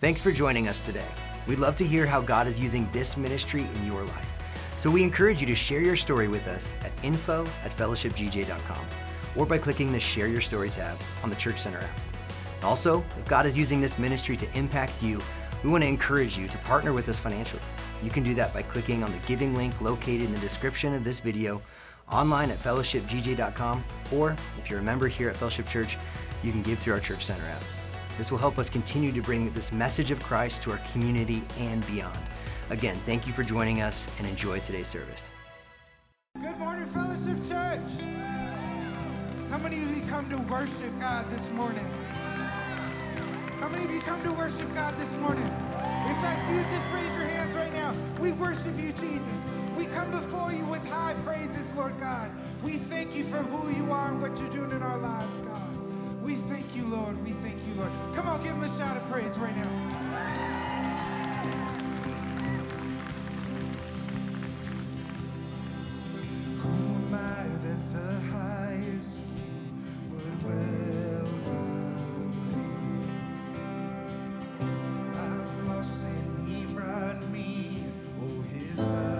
Thanks for joining us today. We'd love to hear how God is using this ministry in your life. So we encourage you to share your story with us at info@fellowshipgj.com or by clicking the Share Your Story tab on the Church Center app. Also, if God is using this ministry to impact you, we want to encourage you to partner with us financially. You can do that by clicking on the giving link located in the description of this video, online at fellowshipgj.com, or if you're a member here at Fellowship Church, you can give through our Church Center app. This will help us continue to bring this message of Christ to our community and beyond. Again, thank you for joining us and enjoy today's service. Good morning, Fellowship Church. How many of you come to worship God this morning? How many of you come to worship God this morning? If that's you, just raise your hands right now. We worship you, Jesus. We come before you with high praises, Lord God. We thank you for who you are and what you're doing in our lives, God. We thank you, Lord. We thank you, Lord. Come on, give him a shout of praise right now. Who am I that the highest would welcome thee? I was lost and he brought me, oh, his love.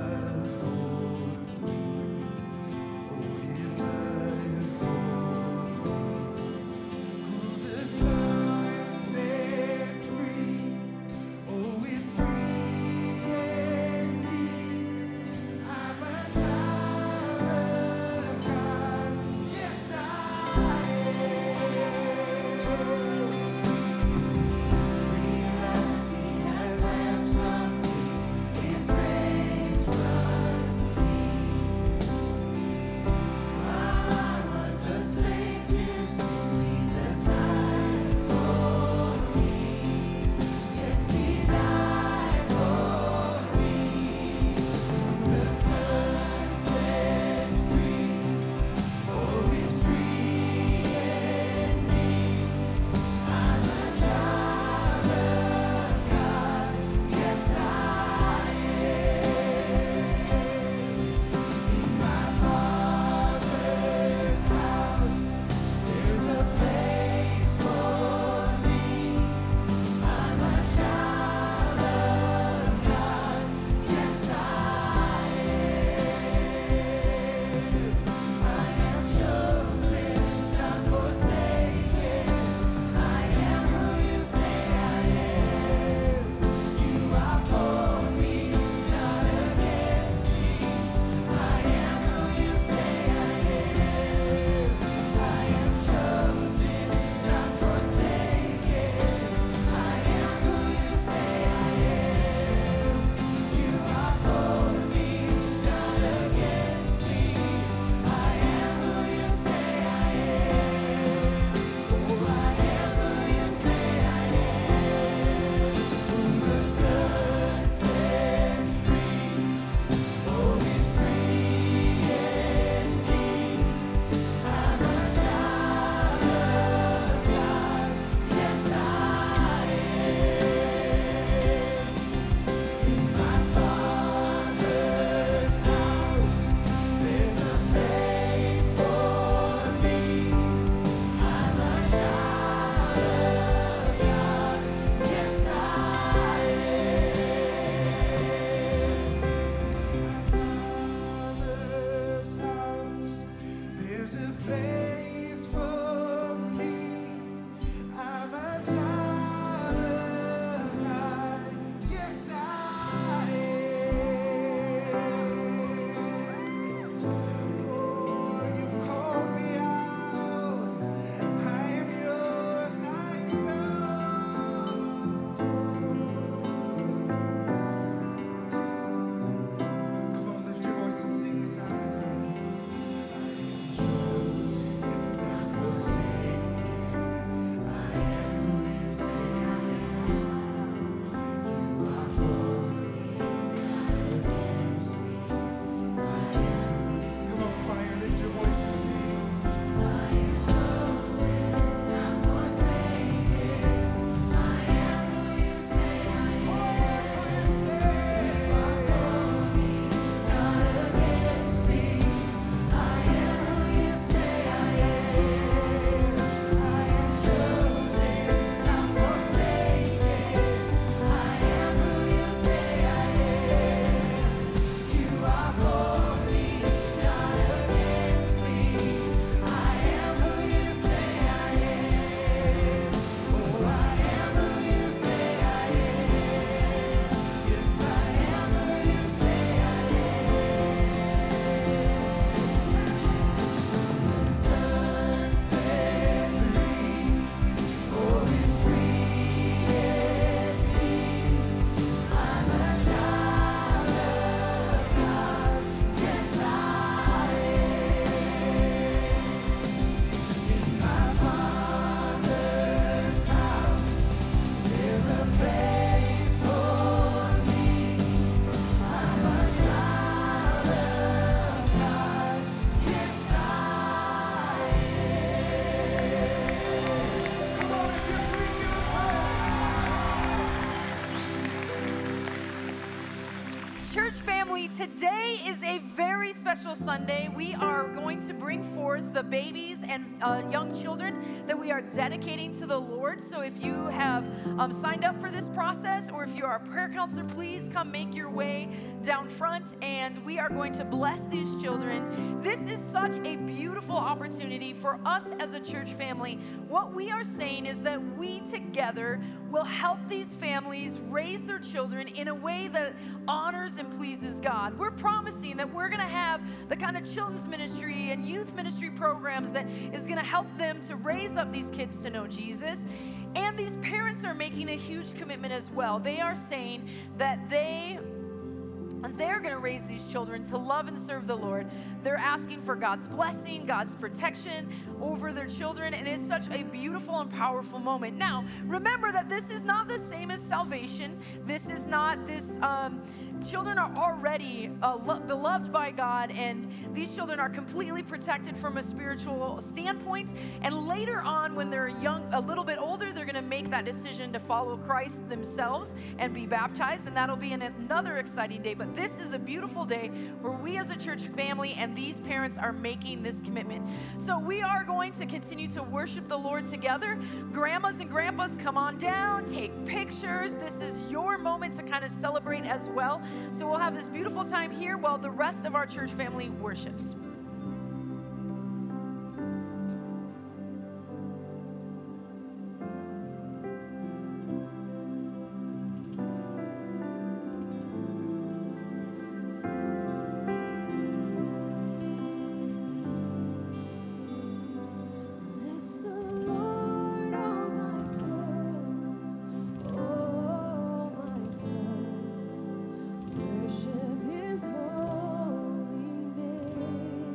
church family, today is a very special Sunday. We are going to bring forth the babies and young children that we are dedicating to the Lord. So if you have signed up for this process, or if you are a prayer counselor, please come make your way down front, and we are going to bless these children. This is such a beautiful opportunity for us as a church family. What we are saying is that we together will help these families raise their children in a way that honors and pleases God. We're promising that we're going to have the kind of children's ministry and youth ministry programs that is going to help them to raise up these kids to know Jesus. And these parents are making a huge commitment as well. They are saying that they're going to raise these children to love and serve the Lord. They're asking for God's blessing, God's protection over their children, and it's such a beautiful and powerful moment. Now, remember that this is not the same as salvation. This is not this. Children are already beloved by God, and these children are completely protected from a spiritual standpoint. And later on, when they're young, a little bit older, they're going to make that decision to follow Christ themselves and be baptized, and that'll be another exciting day. But this is a beautiful day where we as a church family and these parents are making this commitment. So we are going to continue to worship the Lord together. Grandmas and grandpas, come on down, take pictures. This is your moment to kind of celebrate as well. So we'll have this beautiful time here while the rest of our church family worships. Worship his holy name.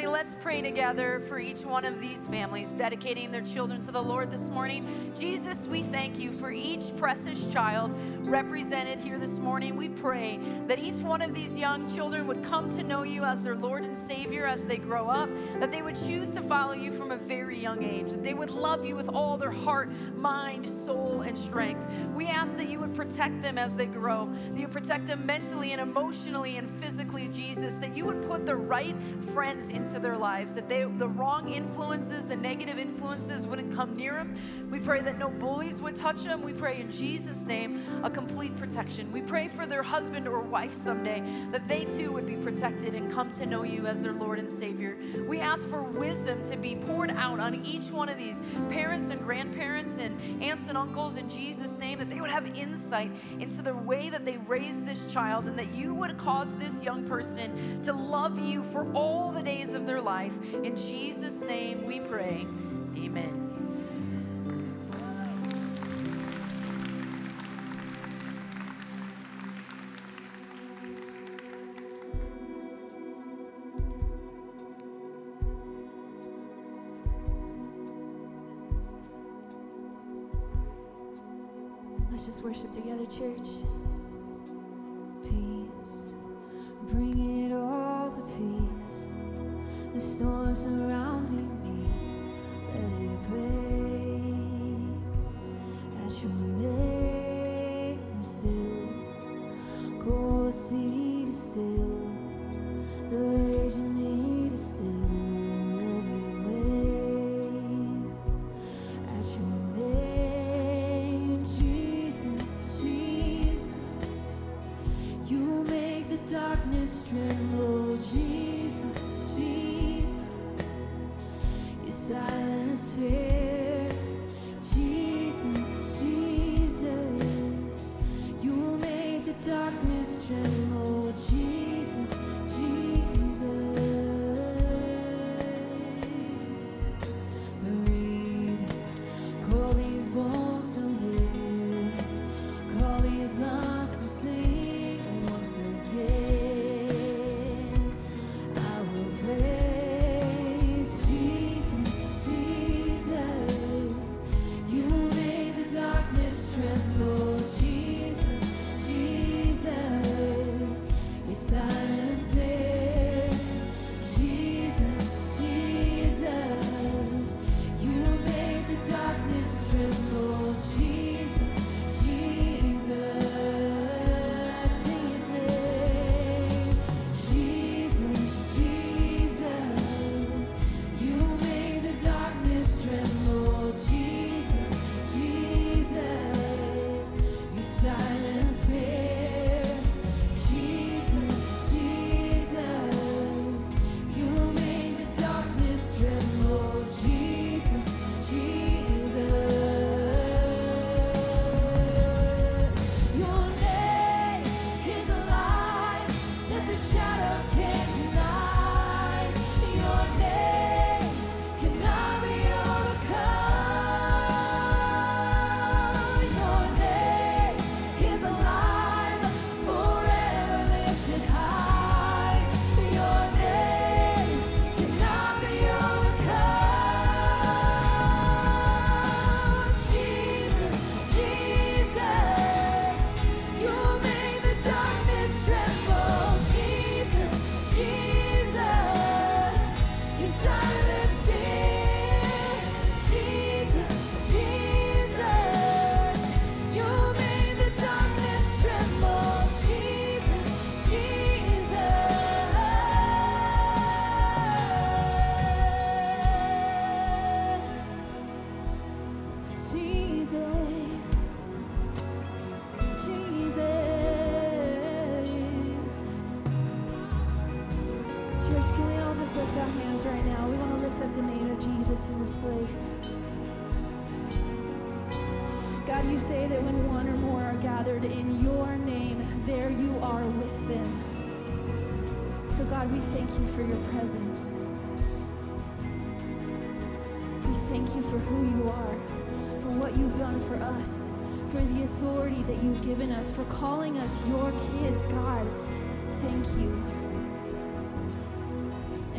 Family, let's pray together for each one of these families dedicating their children to the Lord this morning. Jesus, we thank you for each precious child represented here this morning. We pray that each one of these young children would come to know you as their Lord and Savior as they grow up, that they would choose to follow you from a very young age, that they would love you with all their heart, mind, soul, and strength. We ask that you would protect them as they grow, that you protect them mentally and emotionally and physically, Jesus, that you would put the right friends into their lives, that the wrong influences, the negative influences wouldn't come near them. We pray that no bullies would touch them. We pray in Jesus' name a complete protection. We pray for their husband or wife someday, that they too would be protected and come to know you as their Lord and Savior. We ask for wisdom to be poured out on each one of these parents and grandparents and aunts and uncles in Jesus' name, that they would have insight into the way that they raise this child, and that you would cause this young person to love you for all the days of their life. In Jesus' name we pray. Amen. Let's just worship together, church. Peace, bring it all to peace. The storm surrounding me, let it break at your name. Still, call the sea to still, the rage in me to still. Tremble, Jesus, Jesus, you silence fear. Jesus, Jesus, you make the darkness tremble. Jesus, Jesus, breathe, call these bones to live, call these us to sing once again.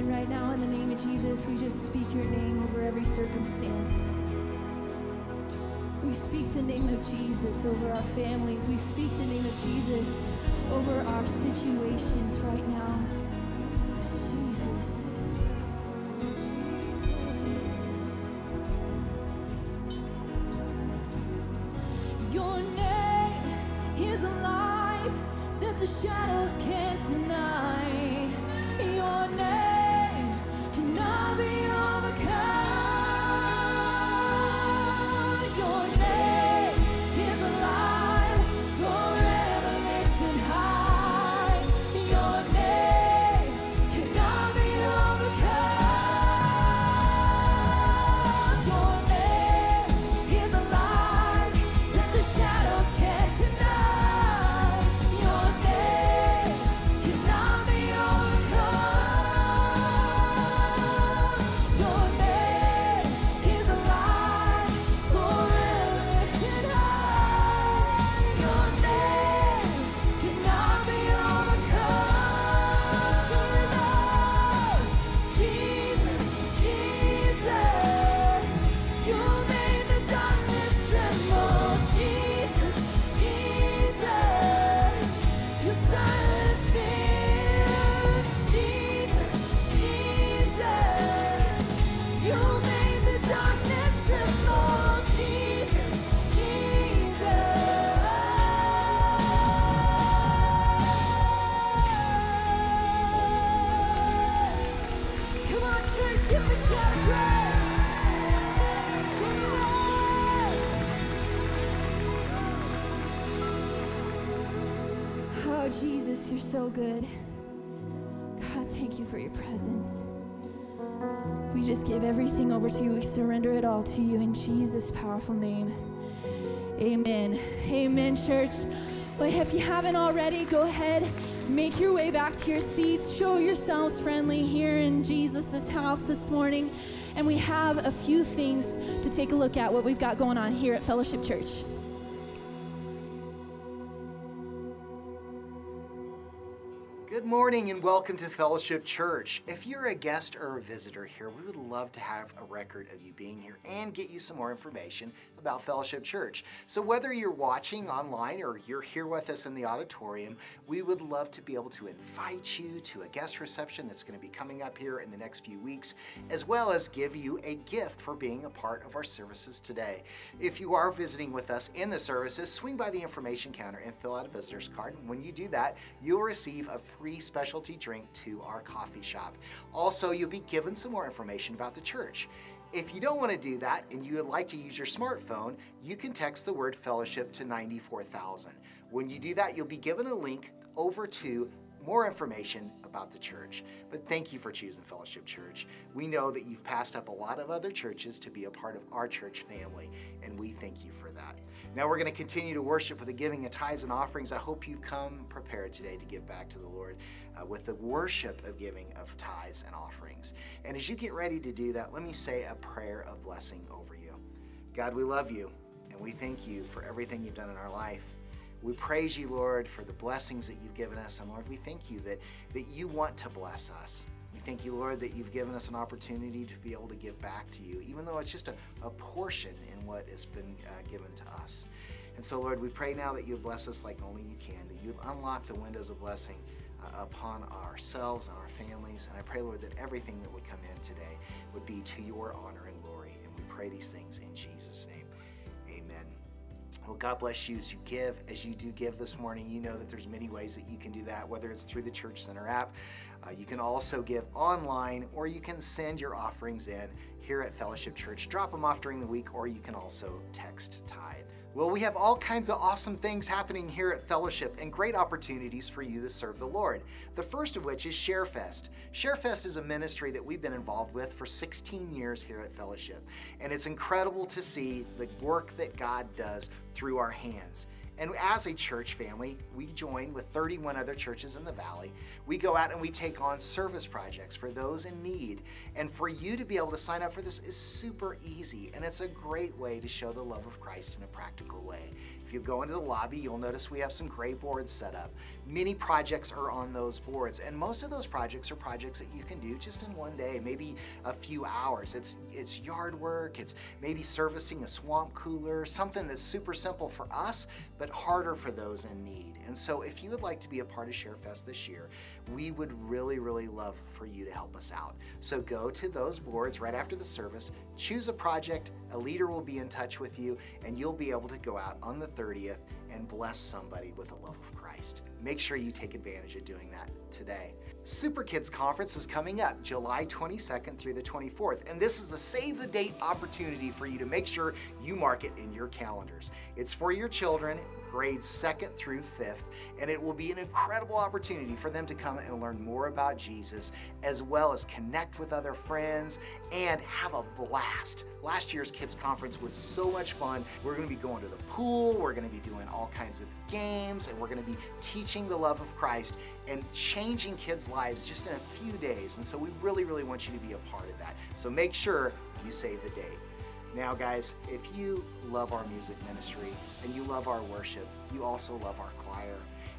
And right now, in the name of Jesus, we just speak your name over every circumstance. We speak the name of Jesus over our families. We speak the name of Jesus over our situations right now. Jesus. The shadows can't deny your name can now be overcome. Your name is alive, forever lifted high. Your name can now be overcome. Your name is alive, that the shadows can't deny. You're so good. God, thank you for your presence. We just give everything over to you. We surrender it all to you in Jesus' powerful name. Amen. Amen, church. But if you haven't already, go ahead, make your way back to your seats. Show yourselves friendly here in Jesus' house this morning. And we have a few things to take a look at what we've got going on here at Fellowship Church. Good morning and welcome to Fellowship Church. If you're a guest or a visitor here, we would love to have a record of you being here and get you some more information about Fellowship Church. So whether you're watching online or you're here with us in the auditorium, we would love to be able to invite you to a guest reception that's going to be coming up here in the next few weeks, as well as give you a gift for being a part of our services today. If you are visiting with us in the services, swing by the information counter and fill out a visitor's card. When you do that, you'll receive a free specialty drink to our coffee shop. Also, you'll be given some more information about the church. If you don't want to do that and you would like to use your smartphone, you can text the word fellowship to 94000. When you do that, you'll be given a link over to more information about the church. But thank you for choosing Fellowship Church. We know that you've passed up a lot of other churches to be a part of our church family, and we thank you for that. Now we're going to continue to worship with the giving of tithes and offerings. I hope you've come prepared today to give back to the Lord with the worship of giving of tithes and offerings. And as you get ready to do that, let me say a prayer of blessing over you. God, we love you, and we thank you for everything you've done in our life. We praise you, Lord, for the blessings that you've given us. And Lord, we thank you that you want to bless us. We thank you, Lord, that you've given us an opportunity to be able to give back to you, even though it's just a portion in what has been given to us. And so, Lord, we pray now that you bless us like only you can, that you unlock the windows of blessing upon ourselves and our families. And I pray, Lord, that everything that would come in today would be to your honor and glory. And we pray these things in Jesus' name. Amen. Well, God bless you as you give. As you do give this morning, you know that there's many ways that you can do that, whether it's through the Church Center app. You can also give online, or you can send your offerings in here at Fellowship Church. Drop them off during the week, or you can also text tithe. Well, we have all kinds of awesome things happening here at Fellowship and great opportunities for you to serve the Lord. The first of which is ShareFest. ShareFest is a ministry that we've been involved with for 16 years here at Fellowship, and it's incredible to see the work that God does through our hands. And as a church family, we join with 31 other churches in the Valley. We go out and we take on service projects for those in need. And for you to be able to sign up for this is super easy, and it's a great way to show the love of Christ in a practical way. If you go into the lobby, you'll notice we have some gray boards set up. Many projects are on those boards, and most of those projects are projects that you can do just in one day, maybe a few hours. It's yard work, it's maybe servicing a swamp cooler, something that's super simple for us, but harder for those in need. And so if you would like to be a part of ShareFest this year, we would really, really love for you to help us out. So go to those boards right after the service, choose a project, a leader will be in touch with you, and you'll be able to go out on the 30th and bless somebody with the love of Christ. Make sure you take advantage of doing that today. Super Kids Conference is coming up July 22nd through the 24th, and this is a save the date opportunity for you to make sure you mark it in your calendars. It's for your children, grades 2nd through 5th, and it will be an incredible opportunity for them to come and learn more about Jesus, as well as connect with other friends and have a blast. Last year's Kids Conference was so much fun. We're going to be going to the pool, we're going to be doing all kinds of games, and we're going to be teaching the love of Christ and changing kids' lives just in a few days. And so we really, really want you to be a part of that. So make sure you save the date. Now guys, if you love our music ministry and you love our worship, you also love our choir.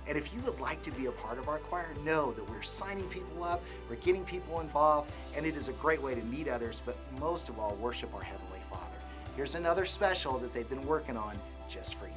And if you would like to be a part of our choir, know that we're signing people up, we're getting people involved, and it is a great way to meet others, but most of all, worship our Heavenly Father. Here's another special that they've been working on just for you.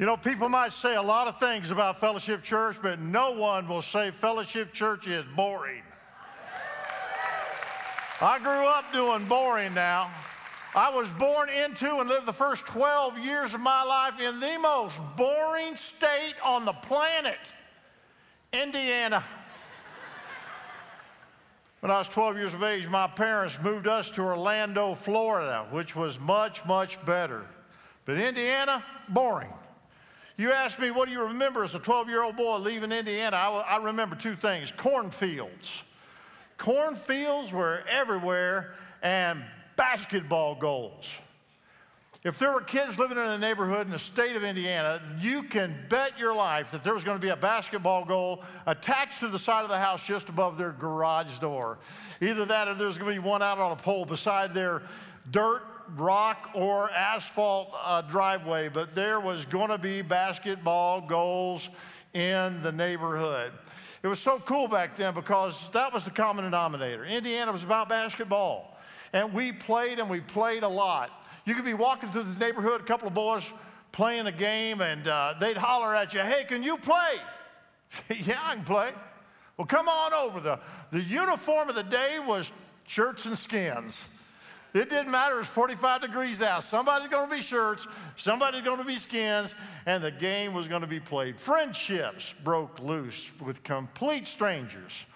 You know, people might say a lot of things about Fellowship Church, but no one will say Fellowship Church is boring. I grew up doing boring now. I was born into and lived the first 12 years of my life in the most boring state on the planet, Indiana. When I was 12 years of age, my parents moved us to Orlando, Florida, which was much, much better. But Indiana, boring. You asked me, what do you remember as a 12-year-old boy leaving Indiana? I remember two things: cornfields. Cornfields were everywhere, and basketball goals. If there were kids living in a neighborhood in the state of Indiana, you can bet your life that there was going to be a basketball goal attached to the side of the house just above their garage door. Either that or there's going to be one out on a pole beside their dirt, rock, or asphalt driveway, but there was going to be basketball goals in the neighborhood. It was so cool back then because that was the common denominator. Indiana was about basketball. And we played a lot. You could be walking through the neighborhood, a couple of boys playing a game, and they'd holler at you, hey, can you play? Yeah, I can play. Well, come on over. The uniform of the day was shirts and skins. It didn't matter, it was 45 degrees out. Somebody's going to be shirts, somebody's going to be skins, and the game was going to be played. Friendships broke loose with complete strangers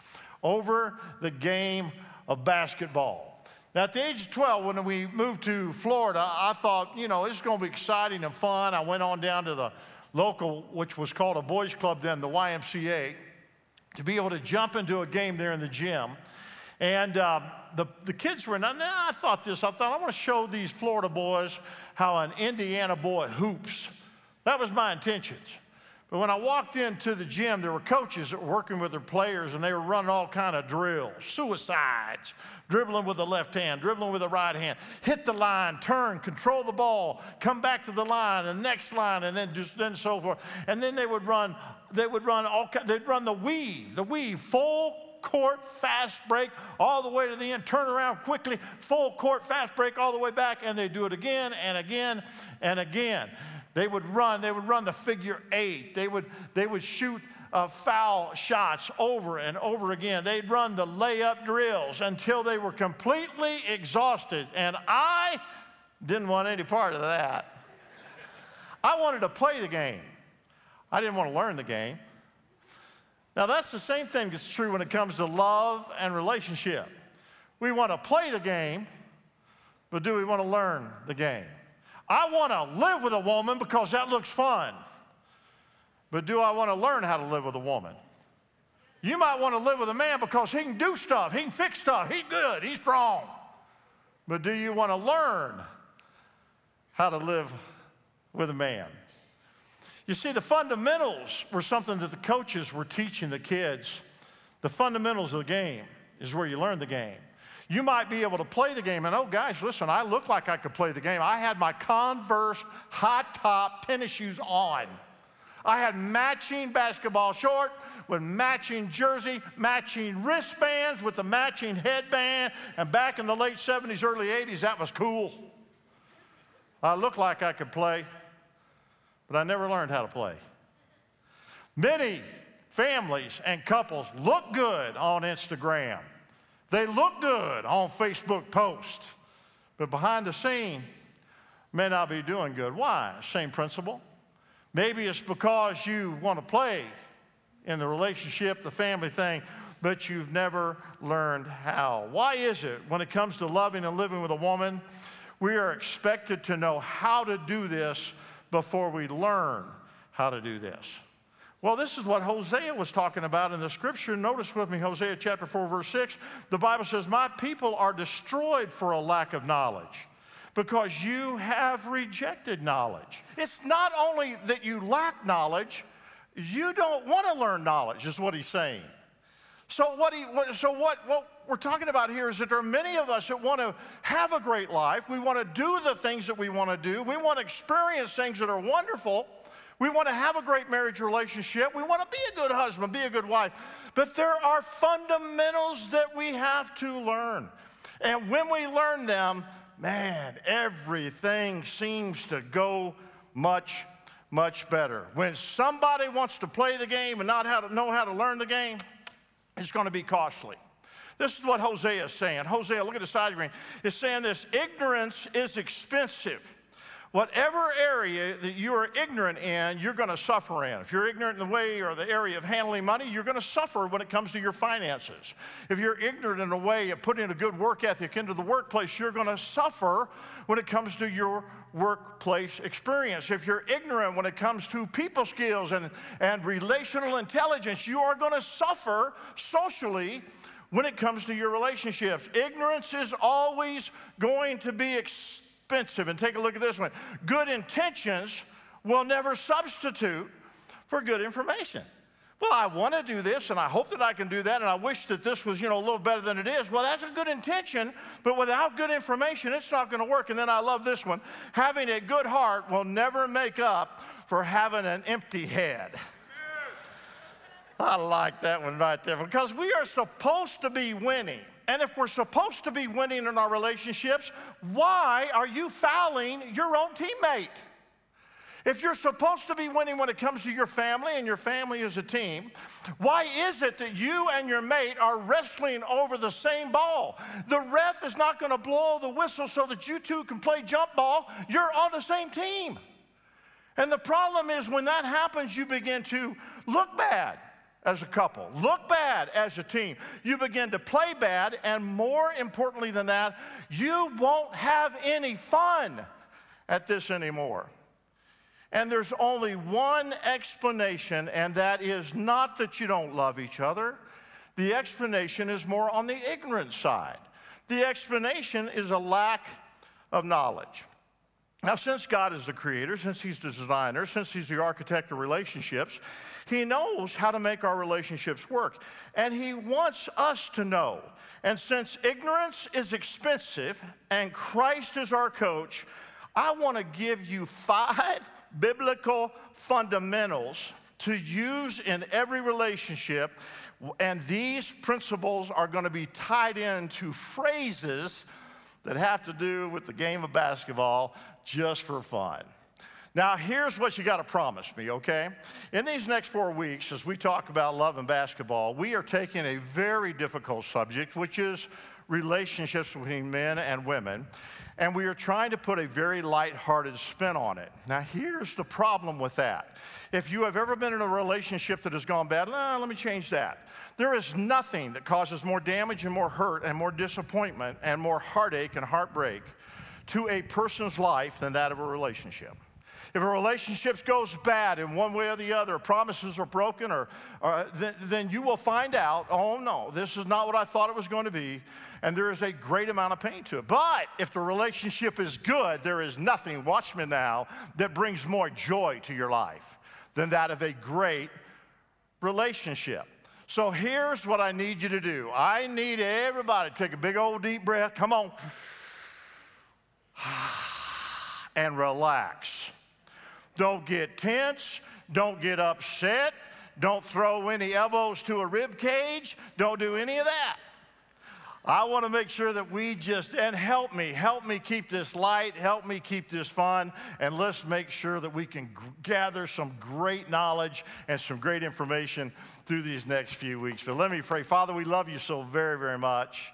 over the game of basketball. Now, at the age of 12, when we moved to Florida, I thought, you know, this is going to be exciting and fun. I went on down to the local, which was called a boys club then, the YMCA, to be able to jump into a game there in the gym. And the kids were, and I thought, I want to show these Florida boys how an Indiana boy hoops. That was my intentions. But when I walked into the gym, there were coaches that were working with their players, and they were running all kind of drills, suicides, dribbling with the left hand, dribbling with the right hand, hit the line, turn, control the ball, come back to the line, the next line, and then so forth. And then they'd run the weave, full court, fast break, all the way to the end, turn around quickly, full court, fast break, all the way back, and they'd do it again and again and again. They would run the figure eight. They would shoot foul shots over and over again. They'd run the layup drills until they were completely exhausted, and I didn't want any part of that. I wanted to play the game. I didn't want to learn the game. Now, that's the same thing that's true when it comes to love and relationship. We want to play the game, but do we want to learn the game? I want to live with a woman because that looks fun. But do I want to learn how to live with a woman? You might want to live with a man because he can do stuff. He can fix stuff. He's good. He's strong. But do you want to learn how to live with a man? You see, the fundamentals were something that the coaches were teaching the kids. The fundamentals of the game is where you learn the game. You might be able to play the game. And, oh, guys, listen, I looked like I could play the game. I had my Converse high-top tennis shoes on. I had matching basketball short with matching jersey, matching wristbands with the matching headband. And back in the late 70s, early 80s, that was cool. I looked like I could play, but I never learned how to play. Many families and couples look good on Instagram. They look good on Facebook posts, but behind the scene may not be doing good. Why? Same principle. Maybe it's because you want to play in the relationship, the family thing, but you've never learned how. Why is it when it comes to loving and living with a woman, we are expected to know how to do this before we learn how to do this? Well, this is what Hosea was talking about in the scripture. Notice with me, Hosea chapter 4, verse 6. The Bible says, my people are destroyed for a lack of knowledge because you have rejected knowledge. It's not only that you lack knowledge, you don't want to learn knowledge is what he's saying. So what we're talking about here is that there are many of us that want to have a great life. We want to do the things that we want to do. We want to experience things that are wonderful. We want to have a great marriage relationship. We want to be a good husband, be a good wife. But there are fundamentals that we have to learn. And when we learn them, man, everything seems to go much, much better. When somebody wants to play the game and not know how to learn the game, it's going to be costly. This is what Hosea is saying. Hosea, look at the side screen. It's saying this: ignorance is expensive. Whatever area that you are ignorant in, you're going to suffer in. If you're ignorant in the way or the area of handling money, you're going to suffer when it comes to your finances. If you're ignorant in the way of putting a good work ethic into the workplace, you're going to suffer when it comes to your workplace experience. If you're ignorant when it comes to people skills and relational intelligence, you are going to suffer socially when it comes to your relationships. Ignorance is always going to be expensive. And take a look at this one. Good intentions will never substitute for good information. Well, I want to do this, and I hope that I can do that, and I wish that this was, a little better than it is. Well, that's a good intention, but without good information, it's not going to work. And then I love this one. Having a good heart will never make up for having an empty head. I like that one right there, because we are supposed to be winning. And if we're supposed to be winning in our relationships, why are you fouling your own teammate? If you're supposed to be winning when it comes to your family and your family is a team, why is it that you and your mate are wrestling over the same ball? The ref is not going to blow the whistle so that you two can play jump ball. You're on the same team. And the problem is when that happens, you begin to look bad as a couple, look bad as a team. You begin to play bad, and more importantly than that, you won't have any fun at this anymore. And there's only one explanation, and that is not that you don't love each other. The explanation is more on the ignorant side. The explanation is a lack of knowledge. Now, since God is the creator, since he's the designer, since he's the architect of relationships, he knows how to make our relationships work, and he wants us to know. And since ignorance is expensive and Christ is our coach, I want to give you 5 biblical fundamentals to use in every relationship, and these principles are going to be tied into phrases that have to do with the game of basketball just for fun. Now, here's what you got to promise me, okay? In these next 4 weeks, as we talk about love and basketball, we are taking a very difficult subject, which is relationships between men and women, and we are trying to put a very lighthearted spin on it. Now, here's the problem with that. If you have ever been in a relationship that has gone bad, let me change that. There is nothing that causes more damage and more hurt and more disappointment and more heartache and heartbreak to a person's life than that of a relationship. If a relationship goes bad in one way or the other, promises are broken, then you will find out, oh no, this is not what I thought it was going to be, and there is a great amount of pain to it. But if the relationship is good, there is nothing, watch me now, that brings more joy to your life than that of a great relationship. So here's what I need you to do. I need everybody to take a big old deep breath, come on, and relax. Don't get tense, don't get upset, don't throw any elbows to a rib cage, don't do any of that. I want to make sure that we and help me keep this light, help me keep this fun, and let's make sure that we can gather some great knowledge and some great information through these next few weeks. But let me pray. Father, we love you so very, very much.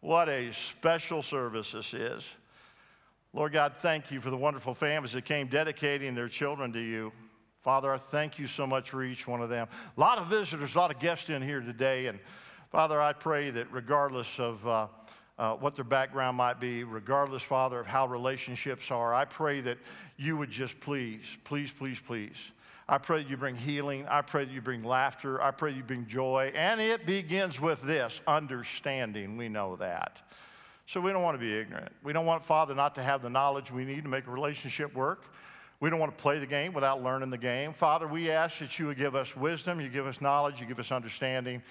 What a special service this is. Lord God, thank you for the wonderful families that came dedicating their children to you. Father, I thank you so much for each one of them. A lot of visitors, a lot of guests in here today. And Father, I pray that regardless of what their background might be, regardless, Father, of how relationships are, I pray that you would just please. I pray that you bring healing. I pray that you bring laughter. I pray that you bring joy. And it begins with this, understanding. We know that. So we don't want to be ignorant. We don't want, Father, not to have the knowledge we need to make a relationship work. We don't want to play the game without learning the game. Father, we ask that you would give us wisdom, you give us knowledge, you give us understanding.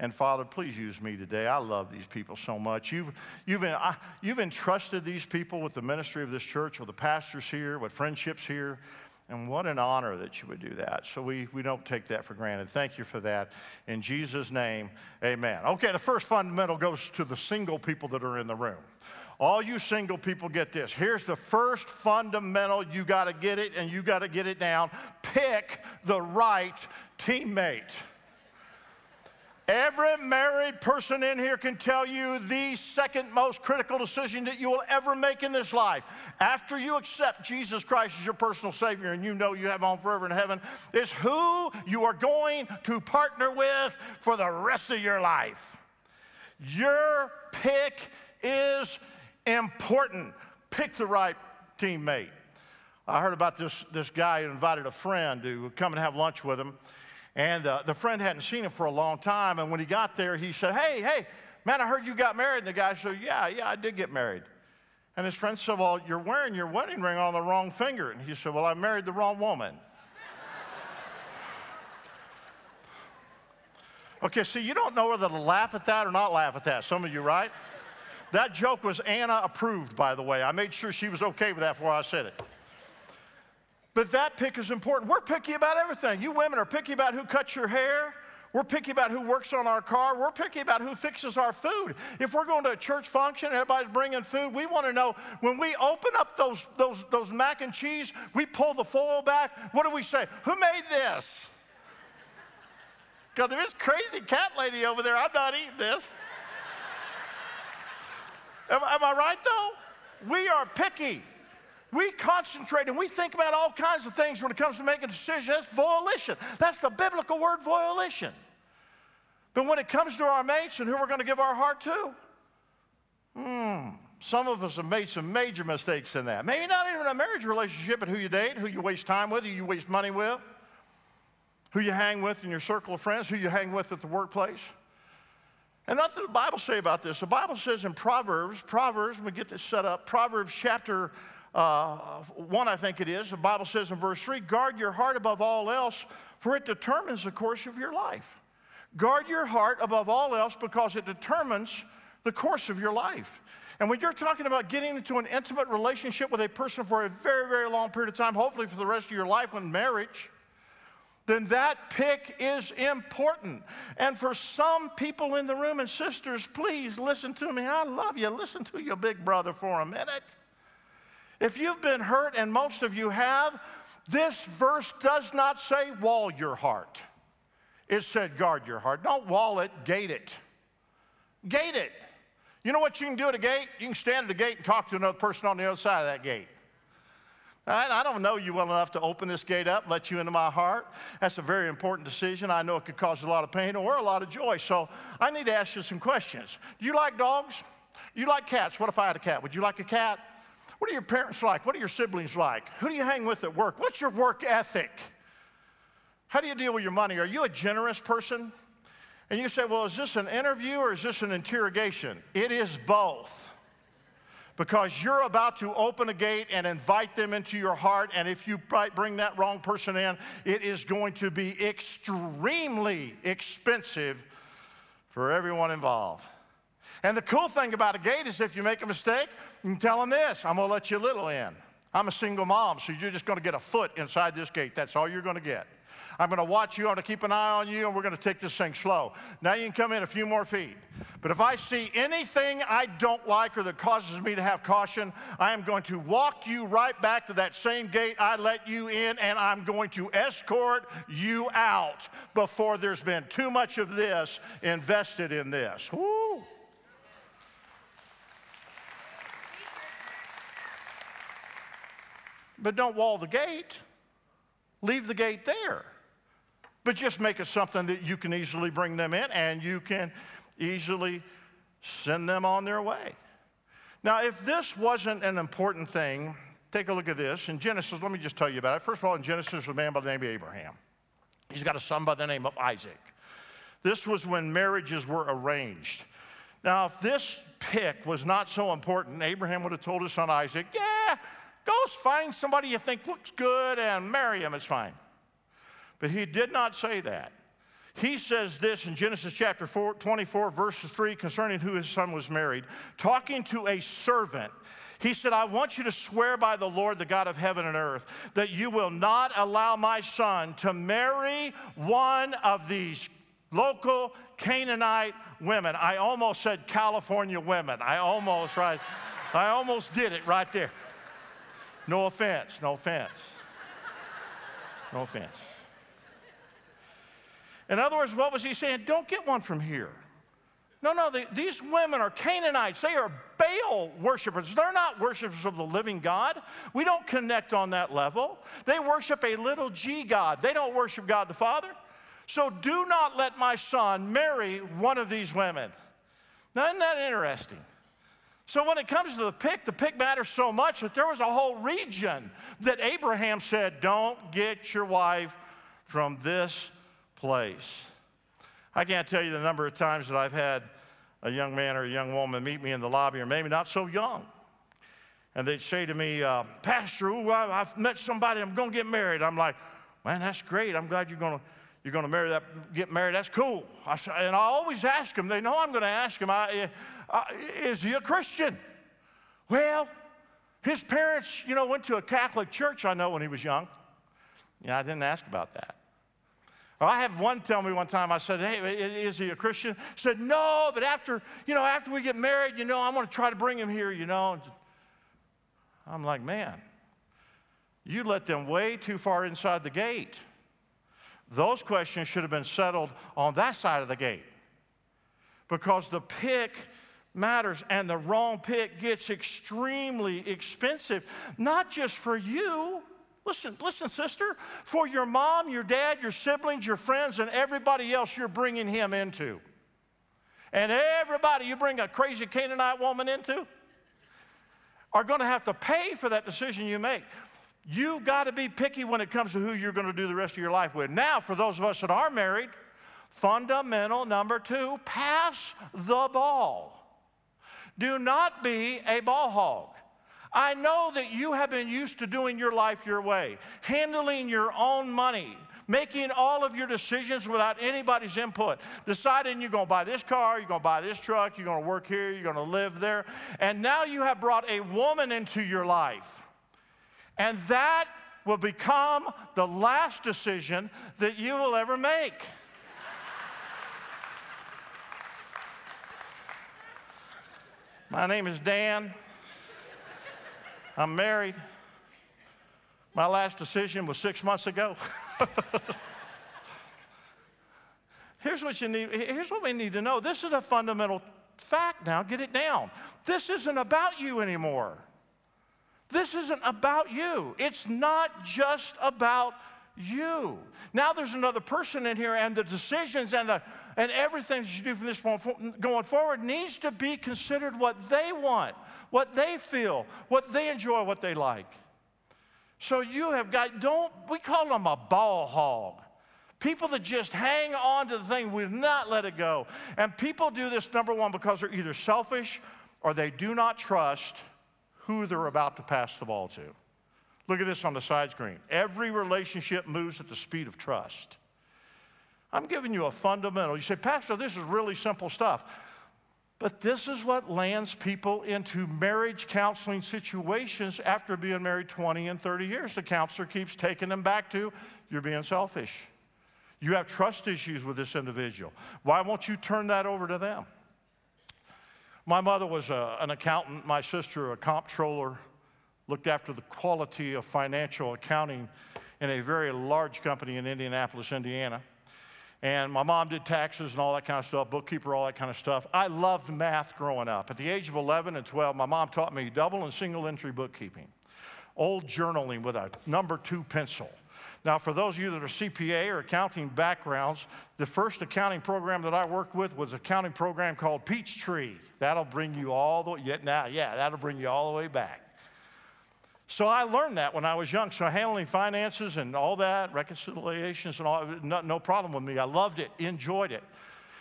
And Father, please use me today. I love these people so much. You've entrusted these people with the ministry of this church, with the pastors here, with friendships here. And what an honor that you would do that. So we don't take that for granted. Thank you for that. In Jesus' name, amen. Okay, the first fundamental goes to the single people that are in the room. All you single people, get this. Here's the first fundamental. You got to get it, and you got to get it down. Pick the right teammate. Every married person in here can tell you the second most critical decision that you will ever make in this life. After you accept Jesus Christ as your personal Savior and you know you have on forever in heaven, is who you are going to partner with for the rest of your life. Your pick is important. Pick the right teammate. I heard about this guy who invited a friend to come and have lunch with him. And the friend hadn't seen him for a long time. And when he got there, he said, hey, man, I heard you got married. And the guy said, yeah, I did get married. And his friend said, well, you're wearing your wedding ring on the wrong finger. And he said, well, I married the wrong woman. Okay, see, you don't know whether to laugh at that or not laugh at that. Some of you, right? That joke was Anna approved, by the way. I made sure she was okay with that before I said it. But that pick is important. We're picky about everything. You women are picky about who cuts your hair. We're picky about who works on our car. We're picky about who fixes our food. If we're going to a church function and everybody's bringing food, we want to know, when we open up those mac and cheese, we pull the foil back. What do we say? Who made this? Because if it's crazy cat lady over there, I'm not eating this. Am I right, though? We are picky. We concentrate and we think about all kinds of things when it comes to making a decision. That's volition. That's the biblical word, volition. But when it comes to our mates and who we're going to give our heart to, some of us have made some major mistakes in that. Maybe not even a marriage relationship, but who you date, who you waste time with, who you waste money with, who you hang with in your circle of friends, who you hang with at the workplace. And nothing the Bible says about this. The Bible says in Proverbs, let me get this set up, Proverbs chapter 1, I think it is. The Bible says in verse 3, guard your heart above all else, for it determines the course of your life. Guard your heart above all else because it determines the course of your life. And when you're talking about getting into an intimate relationship with a person for a very, very long period of time, hopefully for the rest of your life when marriage, then that pick is important. And for some people in the room, and sisters, please listen to me. I love you. Listen to your big brother for a minute. If you've been hurt, and most of you have, this verse does not say wall your heart. It said guard your heart. Don't wall it, gate it. Gate it. You know what you can do at a gate? You can stand at a gate and talk to another person on the other side of that gate. I don't know you well enough to open this gate up, let you into my heart. That's a very important decision. I know it could cause a lot of pain or a lot of joy. So I need to ask you some questions. Do you like dogs? Do you like cats? What if I had a cat? Would you like a cat? What are your parents like? What are your siblings like? Who do you hang with at work? What's your work ethic? How do you deal with your money? Are you a generous person? And you say, well, is this an interview or is this an interrogation? It is both. Because you're about to open a gate and invite them into your heart, and if you bring that wrong person in, it is going to be extremely expensive for everyone involved. And the cool thing about a gate is if you make a mistake, you can tell them this, I'm going to let you little in. I'm a single mom, so you're just going to get a foot inside this gate. That's all you're going to get. I'm going to watch you, I'm going to keep an eye on you, and we're going to take this thing slow. Now you can come in a few more feet. But if I see anything I don't like or that causes me to have caution, I am going to walk you right back to that same gate I let you in, and I'm going to escort you out before there's been too much of this invested in this. Woo! But don't wall the gate. Leave the gate there. But just make it something that you can easily bring them in and you can easily send them on their way. Now, if this wasn't an important thing, take a look at this. In Genesis, let me just tell you about it. First of all, in Genesis, there's a man by the name of Abraham. He's got a son by the name of Isaac. This was when marriages were arranged. Now, if this pick was not so important, Abraham would have told his son Isaac, yeah, go find somebody you think looks good and marry him, it's fine. But he did not say that. He says this in Genesis chapter 24, verses 3, concerning who his son was married, talking to a servant. He said, I want you to swear by the Lord, the God of heaven and earth, that you will not allow my son to marry one of these local Canaanite women. I almost said California women. I almost did it right there. No offense, no offense, no offense. In other words, what was he saying? Don't get one from here. No, no, these women are Canaanites. They are Baal worshipers. They're not worshipers of the living God. We don't connect on that level. They worship a little g god. They don't worship God the Father. So do not let my son marry one of these women. Now, isn't that interesting? So when it comes to the pick matters so much that there was a whole region that Abraham said, don't get your wife from this place. I can't tell you the number of times that I've had a young man or a young woman meet me in the lobby, or maybe not so young, and they'd say to me, Pastor, I've met somebody, I'm going to get married. I'm like, man, that's great. I'm glad you're going to marry that, get married. That's cool. And I always ask them. They know I'm going to ask them, is he a Christian? Well, his parents, went to a Catholic church, I know, when he was young. Yeah, I didn't ask about that. Well, I have one tell me one time, I said, hey, is he a Christian? I said, no, but after we get married, I'm going to try to bring him here, I'm like, man, you let them way too far inside the gate. Those questions should have been settled on that side of the gate, because the pick matters, and the wrong pick gets extremely expensive, not just for you. Listen, sister, for your mom, your dad, your siblings, your friends, and everybody else you're bringing him into. And everybody you bring a crazy Canaanite woman into are going to have to pay for that decision you make. You've got to be picky when it comes to who you're going to do the rest of your life with. Now, for those of us that are married, fundamental number 2, pass the ball. Do not be a ball hog. I know that you have been used to doing your life your way, handling your own money, making all of your decisions without anybody's input, deciding you're going to buy this car, you're going to buy this truck, you're going to work here, you're going to live there. And now you have brought a woman into your life. And that will become the last decision that you will ever make. My name is Dan. I'm married. My last decision was 6 months ago. Here's what we need to know. This is a fundamental fact now. Get it down. This isn't about you anymore. This isn't about you. It's not just about you. Now there's another person in here, and the decisions and everything that you do from this point going forward needs to be considered what they want, what they feel, what they enjoy, what they like. So you have got, we call them a ball hog. People that just hang on to the thing, will not let it go. And people do this, number one, because they're either selfish or they do not trust who they're about to pass the ball to. Look at this on the side screen. Every relationship moves at the speed of trust. I'm giving you a fundamental. You say, Pastor, this is really simple stuff. But this is what lands people into marriage counseling situations after being married 20 and 30 years. The counselor keeps taking them back to, you're being selfish. You have trust issues with this individual. Why won't you turn that over to them? My mother was an accountant, my sister a comptroller, looked after the quality of financial accounting in a very large company in Indianapolis, Indiana. And my mom did taxes and all that kind of stuff, bookkeeper, all that kind of stuff. I loved math growing up. At the age of 11 and 12, my mom taught me double and single entry bookkeeping, old journaling with a number 2 pencil. Now, for those of you that are CPA or accounting backgrounds, the first accounting program that I worked with was an accounting program called Peachtree. That'll bring you all the way, that'll bring you all the way back. So I learned that when I was young. So handling finances and all that, reconciliations and all, no problem with me. I loved it, enjoyed it.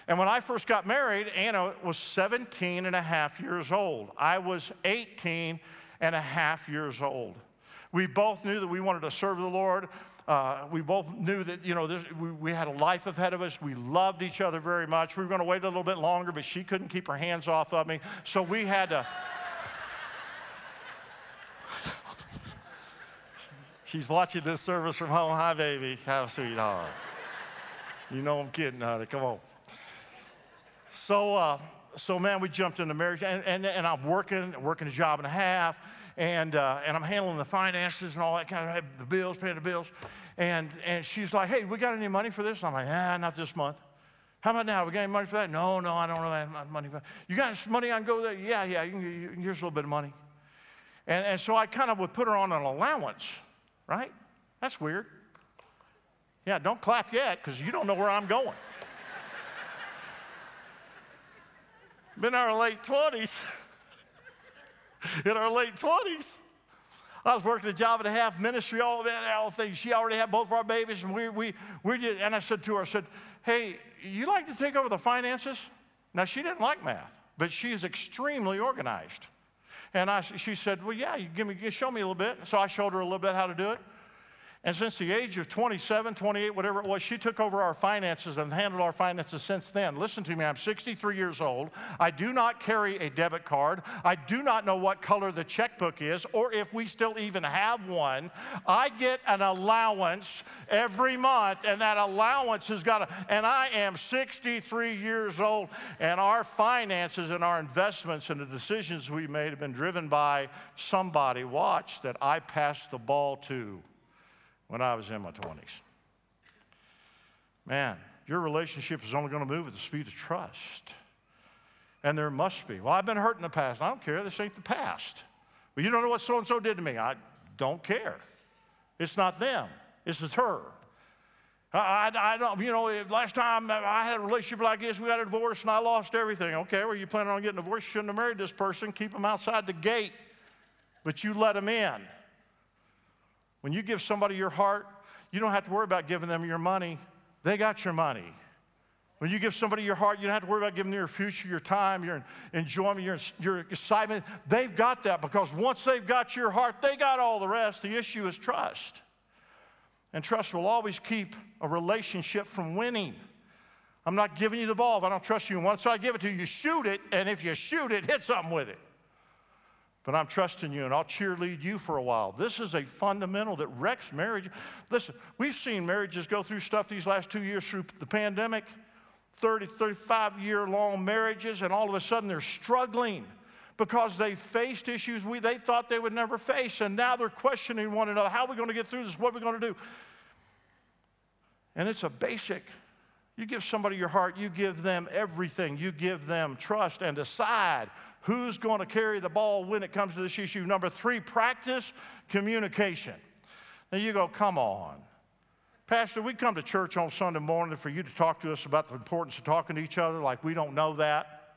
And when I first got married, Anna was 17 and a half years old. I was 18 and a half years old. We both knew that we wanted to serve the Lord. We both knew that, we had a life ahead of us. We loved each other very much. We were going to wait a little bit longer, but she couldn't keep her hands off of me. So we had to... She's watching this service from home. Hi, baby. Have a sweetheart. You know I'm kidding, honey. Come on. So man, we jumped into marriage, and I'm working a job and a half, and I'm handling the finances and all that kind of the bills, paying the bills, and she's like, hey, we got any money for this? And I'm like, not this month. How about now? We got any money for that? No, I don't really have money for that. You got money I can go there? Yeah, you can give us a little bit of money. And so I kind of would put her on an allowance, right? That's weird. Yeah, don't clap yet, because you don't know where I'm going. Been in our late 20s. I was working a job and a half, ministry, all that, all things. She already had both of our babies, and we did. And I said to her, hey, you like to take over the finances? Now, she didn't like math, but she's extremely organized. And she said, well, yeah, show me a little bit. So I showed her a little bit how to do it. And since the age of 27, 28, whatever it was, she took over our finances and handled our finances since then. Listen to me, I'm 63 years old. I do not carry a debit card. I do not know what color the checkbook is or if we still even have one. I get an allowance every month, and that allowance has got to, and I am 63 years old, and our finances and our investments and the decisions we made have been driven by somebody, watch, that I passed the ball to when I was in my 20s. Man, your relationship is only going to move at the speed of trust. And there must be. Well, I've been hurt in the past. I don't care. This ain't the past. Well, you don't know what so-and-so did to me. I don't care. It's not them. This is her. I don't, you know, last time I had a relationship like this, we got a divorce and I lost everything. Okay, well, you planning on getting a divorce? You shouldn't have married this person. Keep them outside the gate, but you let them in. When you give somebody your heart, you don't have to worry about giving them your money. They got your money. When you give somebody your heart, you don't have to worry about giving them your future, your time, your enjoyment, your excitement. They've got that, because once they've got your heart, they got all the rest. The issue is trust. And trust will always keep a relationship from winning. I'm not giving you the ball if I don't trust you. And once I give it to you, you shoot it. And if you shoot it, hit something with it. But I'm trusting you, and I'll cheerlead you for a while. This is a fundamental that wrecks marriage. Listen, we've seen marriages go through stuff these last 2 years through the pandemic, 30, 35-year-long marriages, and all of a sudden they're struggling because they faced issues they thought they would never face, and now they're questioning one another. How are we going to get through this? What are we going to do? And it's a basic. You give somebody your heart, you give them everything. You give them trust and decide who's going to carry the ball when it comes to this issue. Number three, practice communication. Now you go, come on. Pastor, we come to church on Sunday morning for you to talk to us about the importance of talking to each other like we don't know that.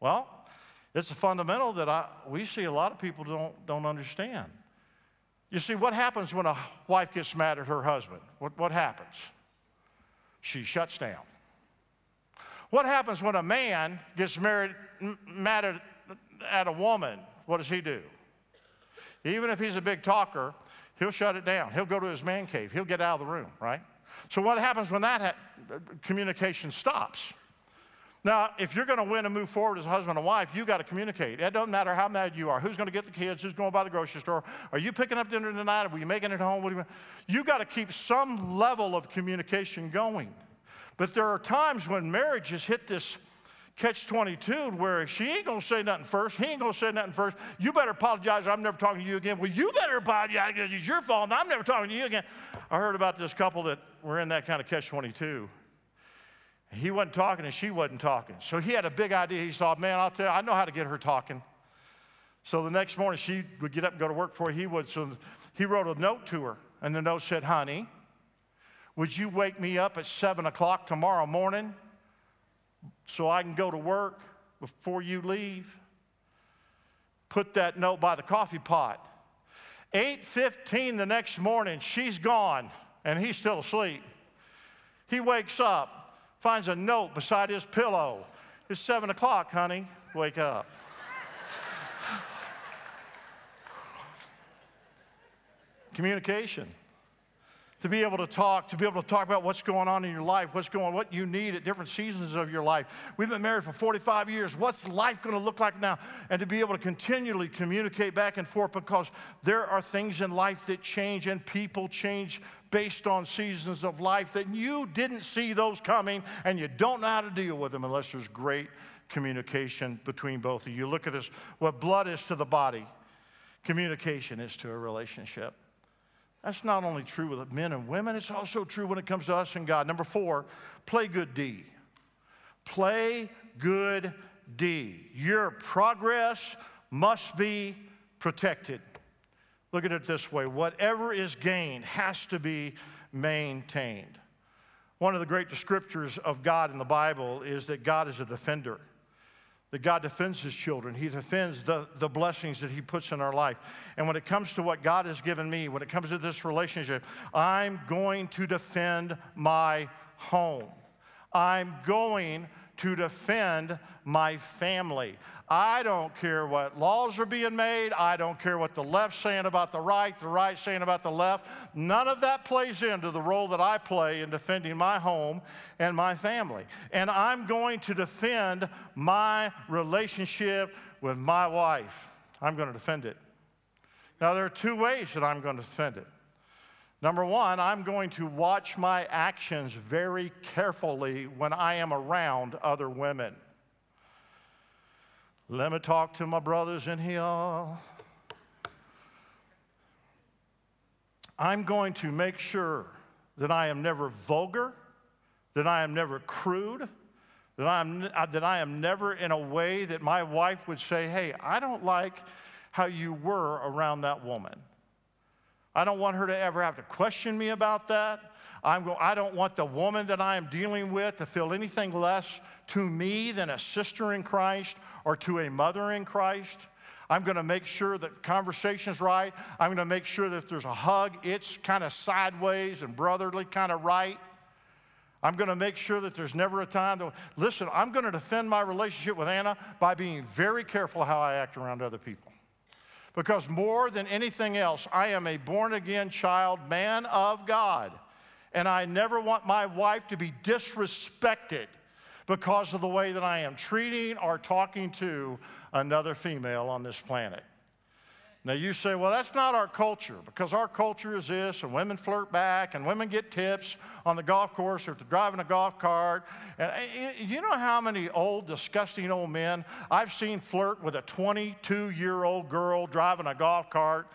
Well, it's a fundamental that we see a lot of people don't understand. You see, what happens when a wife gets mad at her husband? What happens? She shuts down. What happens when a man gets mad at a woman? What does he do? Even if he's a big talker, he'll shut it down. He'll go to his man cave. He'll get out of the room, right? So what happens when that communication stops? Now, if you're going to win and move forward as a husband and wife, you got to communicate. It doesn't matter how mad you are. Who's going to get the kids? Who's going to buy the grocery store? Are you picking up dinner tonight? Are you making it home? You got to keep some level of communication going. But there are times when marriages hit this catch-22 where she ain't going to say nothing first. He ain't going to say nothing first. You better apologize or I'm never talking to you again. Well, you better apologize because it's your fault and I'm never talking to you again. I heard about this couple that were in that kind of catch-22. He wasn't talking and she wasn't talking. So he had a big idea. He thought, man, I'll tell you, I know how to get her talking. So the next morning she would get up and go to work before he would. So he wrote a note to her, and the note said, honey, would you wake me up at 7 o'clock tomorrow morning so I can go to work before you leave? Put that note by the coffee pot. 8:15 the next morning, she's gone, and he's still asleep. He wakes up, finds a note beside his pillow. It's 7 o'clock, honey. Wake up. Communication. to be able to talk, about what's going on in your life, what you need at different seasons of your life. We've been married for 45 years. What's life going to look like now? And to be able to continually communicate back and forth, because there are things in life that change and people change based on seasons of life that you didn't see those coming, and you don't know how to deal with them unless there's great communication between both of you. Look at this. What blood is to the body, communication is to a relationship. That's not only true with men and women, it's also true when it comes to us and God. Number four, play good D. Play good D. Your progress must be protected. Look at it this way. Whatever is gained has to be maintained. One of the great descriptors of God in the Bible is that God is a defender, that God defends his children. He defends the blessings that he puts in our life. And when it comes to what God has given me, when it comes to this relationship, I'm going to defend my home. I'm going to defend my family. I don't care what laws are being made. I don't care what the left's saying about the right saying about the left. None of that plays into the role that I play in defending my home and my family. And I'm going to defend my relationship with my wife. I'm going to defend it. Now, there are two ways that I'm going to defend it. Number one, I'm going to watch my actions very carefully when I am around other women. Let me talk to my brothers in here. I'm going to make sure that I am never vulgar, that I am never crude, that I am never in a way that my wife would say, hey, I don't like how you were around that woman. I don't want her to ever have to question me about that. I don't want the woman that I am dealing with to feel anything less to me than a sister in Christ or to a mother in Christ. I'm going to make sure that the conversation's right. I'm going to make sure that if there's a hug, it's kind of sideways and brotherly, kind of right. I'm going to make sure that there's never a time that, listen, I'm going to defend my relationship with Anna by being very careful how I act around other people. Because more than anything else, I am a born-again child, man of God, and I never want my wife to be disrespected because of the way that I am treating or talking to another female on this planet. Now, you say, well, that's not our culture, because our culture is this, and women flirt back, and women get tips on the golf course or if they're driving a golf cart. And you know how many old, disgusting old men I've seen flirt with a 22-year-old girl driving a golf cart,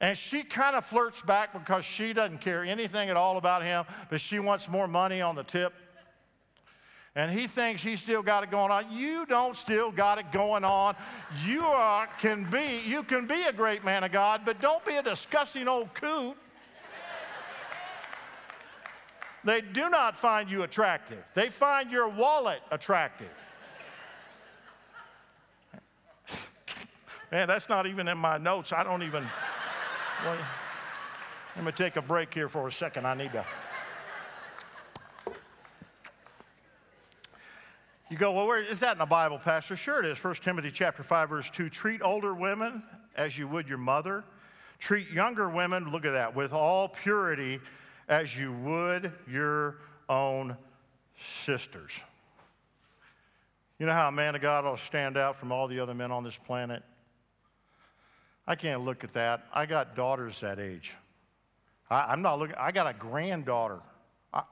and she kind of flirts back because she doesn't care anything at all about him, but she wants more money on the tip. And he thinks he's still got it going on. You don't still got it going on. You can be a great man of God, but don't be a disgusting old coot. They do not find you attractive. They find your wallet attractive. Man, that's not even in my notes. I don't even. Well, let me take a break here for a second. I need to. You go, well, where is that in the Bible, Pastor? Sure it is. First Timothy chapter 5, verse 2. Treat older women as you would your mother. Treat younger women, look at that, with all purity as you would your own sisters. You know how a man of God will stand out from all the other men on this planet? I can't look at that. I got daughters that age. I'm not looking. I got a granddaughter.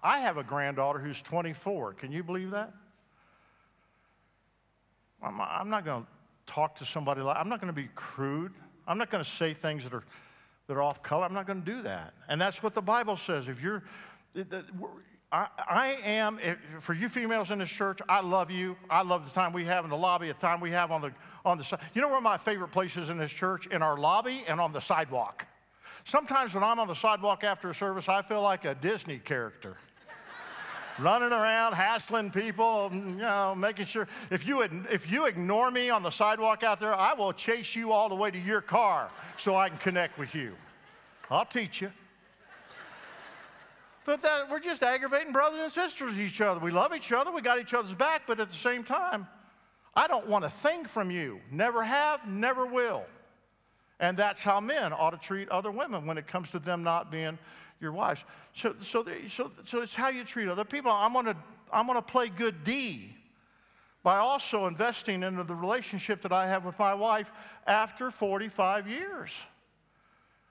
I have a granddaughter who's 24. Can you believe that? I'm not going to talk to somebody like, I'm not going to be crude. I'm not going to say things that are off color. I'm not going to do that. And that's what the Bible says. If you're, for you females in this church, I love you. I love the time we have in the lobby, the time we have on the side. You know where my favorite places in this church? In our lobby and on the sidewalk. Sometimes when I'm on the sidewalk after a service, I feel like a Disney character. Running around, hassling people, you know, making sure. If you ignore me on the sidewalk out there, I will chase you all the way to your car so I can connect with you. I'll teach you. But we're just aggravating brothers and sisters to each other. We love each other. We got each other's back. But at the same time, I don't want a thing from you. Never have, never will. And that's how men ought to treat other women when it comes to them not being your wives. So it's how you treat other people. I'm gonna play good D by also investing into the relationship that I have with my wife after 45 years.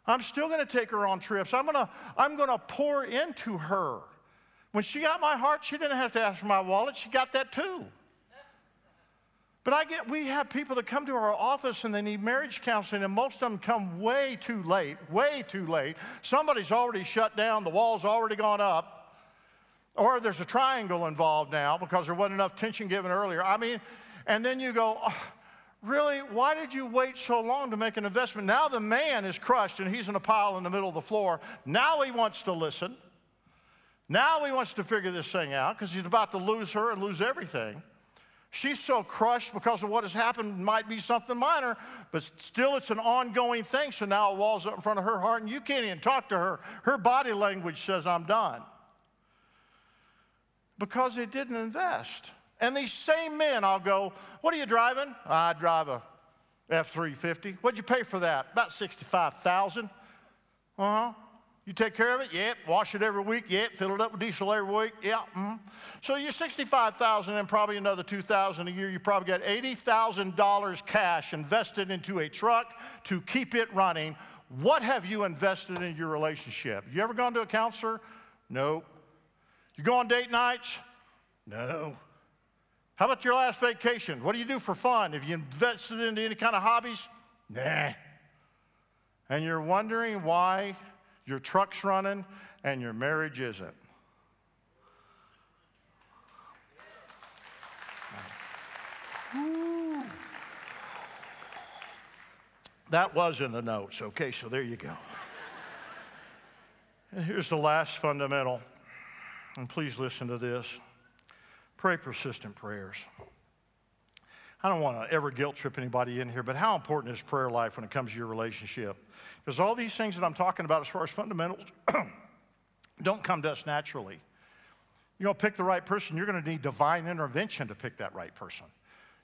I'm still gonna take her on trips. I'm gonna pour into her. When she got my heart, she didn't have to ask for my wallet. She got that too. But we have people that come to our office and they need marriage counseling, and most of them come way too late, way too late. Somebody's already shut down, the wall's already gone up, or there's a triangle involved now because there wasn't enough tension given earlier. I mean, and then you go, oh, really, why did you wait so long to make an investment? Now the man is crushed and he's in a pile in the middle of the floor. Now he wants to listen. Now he wants to figure this thing out because he's about to lose her and lose everything. She's so crushed because of what has happened. Might be something minor, but still it's an ongoing thing. So now a wall's up in front of her heart, and you can't even talk to her. Her body language says, I'm done. Because they didn't invest. And these same men, I'll go, what are you driving? I drive a F-350. What'd you pay for that? About $65,000. Uh-huh. You take care of it? Yep. Wash it every week? Yep. Fill it up with diesel every week? Yeah. Mm-hmm. So you're $65,000 and probably another $2,000 a year. You probably got $80,000 cash invested into a truck to keep it running. What have you invested in your relationship? You ever gone to a counselor? Nope. You go on date nights? No. How about your last vacation? What do you do for fun? Have you invested into any kind of hobbies? Nah. And you're wondering why your truck's running and your marriage isn't. Ooh. That was in the notes, okay, so there you go. And here's the last fundamental, and please listen to this. Pray persistent prayers. I don't want to ever guilt trip anybody in here, but how important is prayer life when it comes to your relationship? Because all these things that I'm talking about as far as fundamentals don't come to us naturally. You're going to pick the right person. You're going to need divine intervention to pick that right person.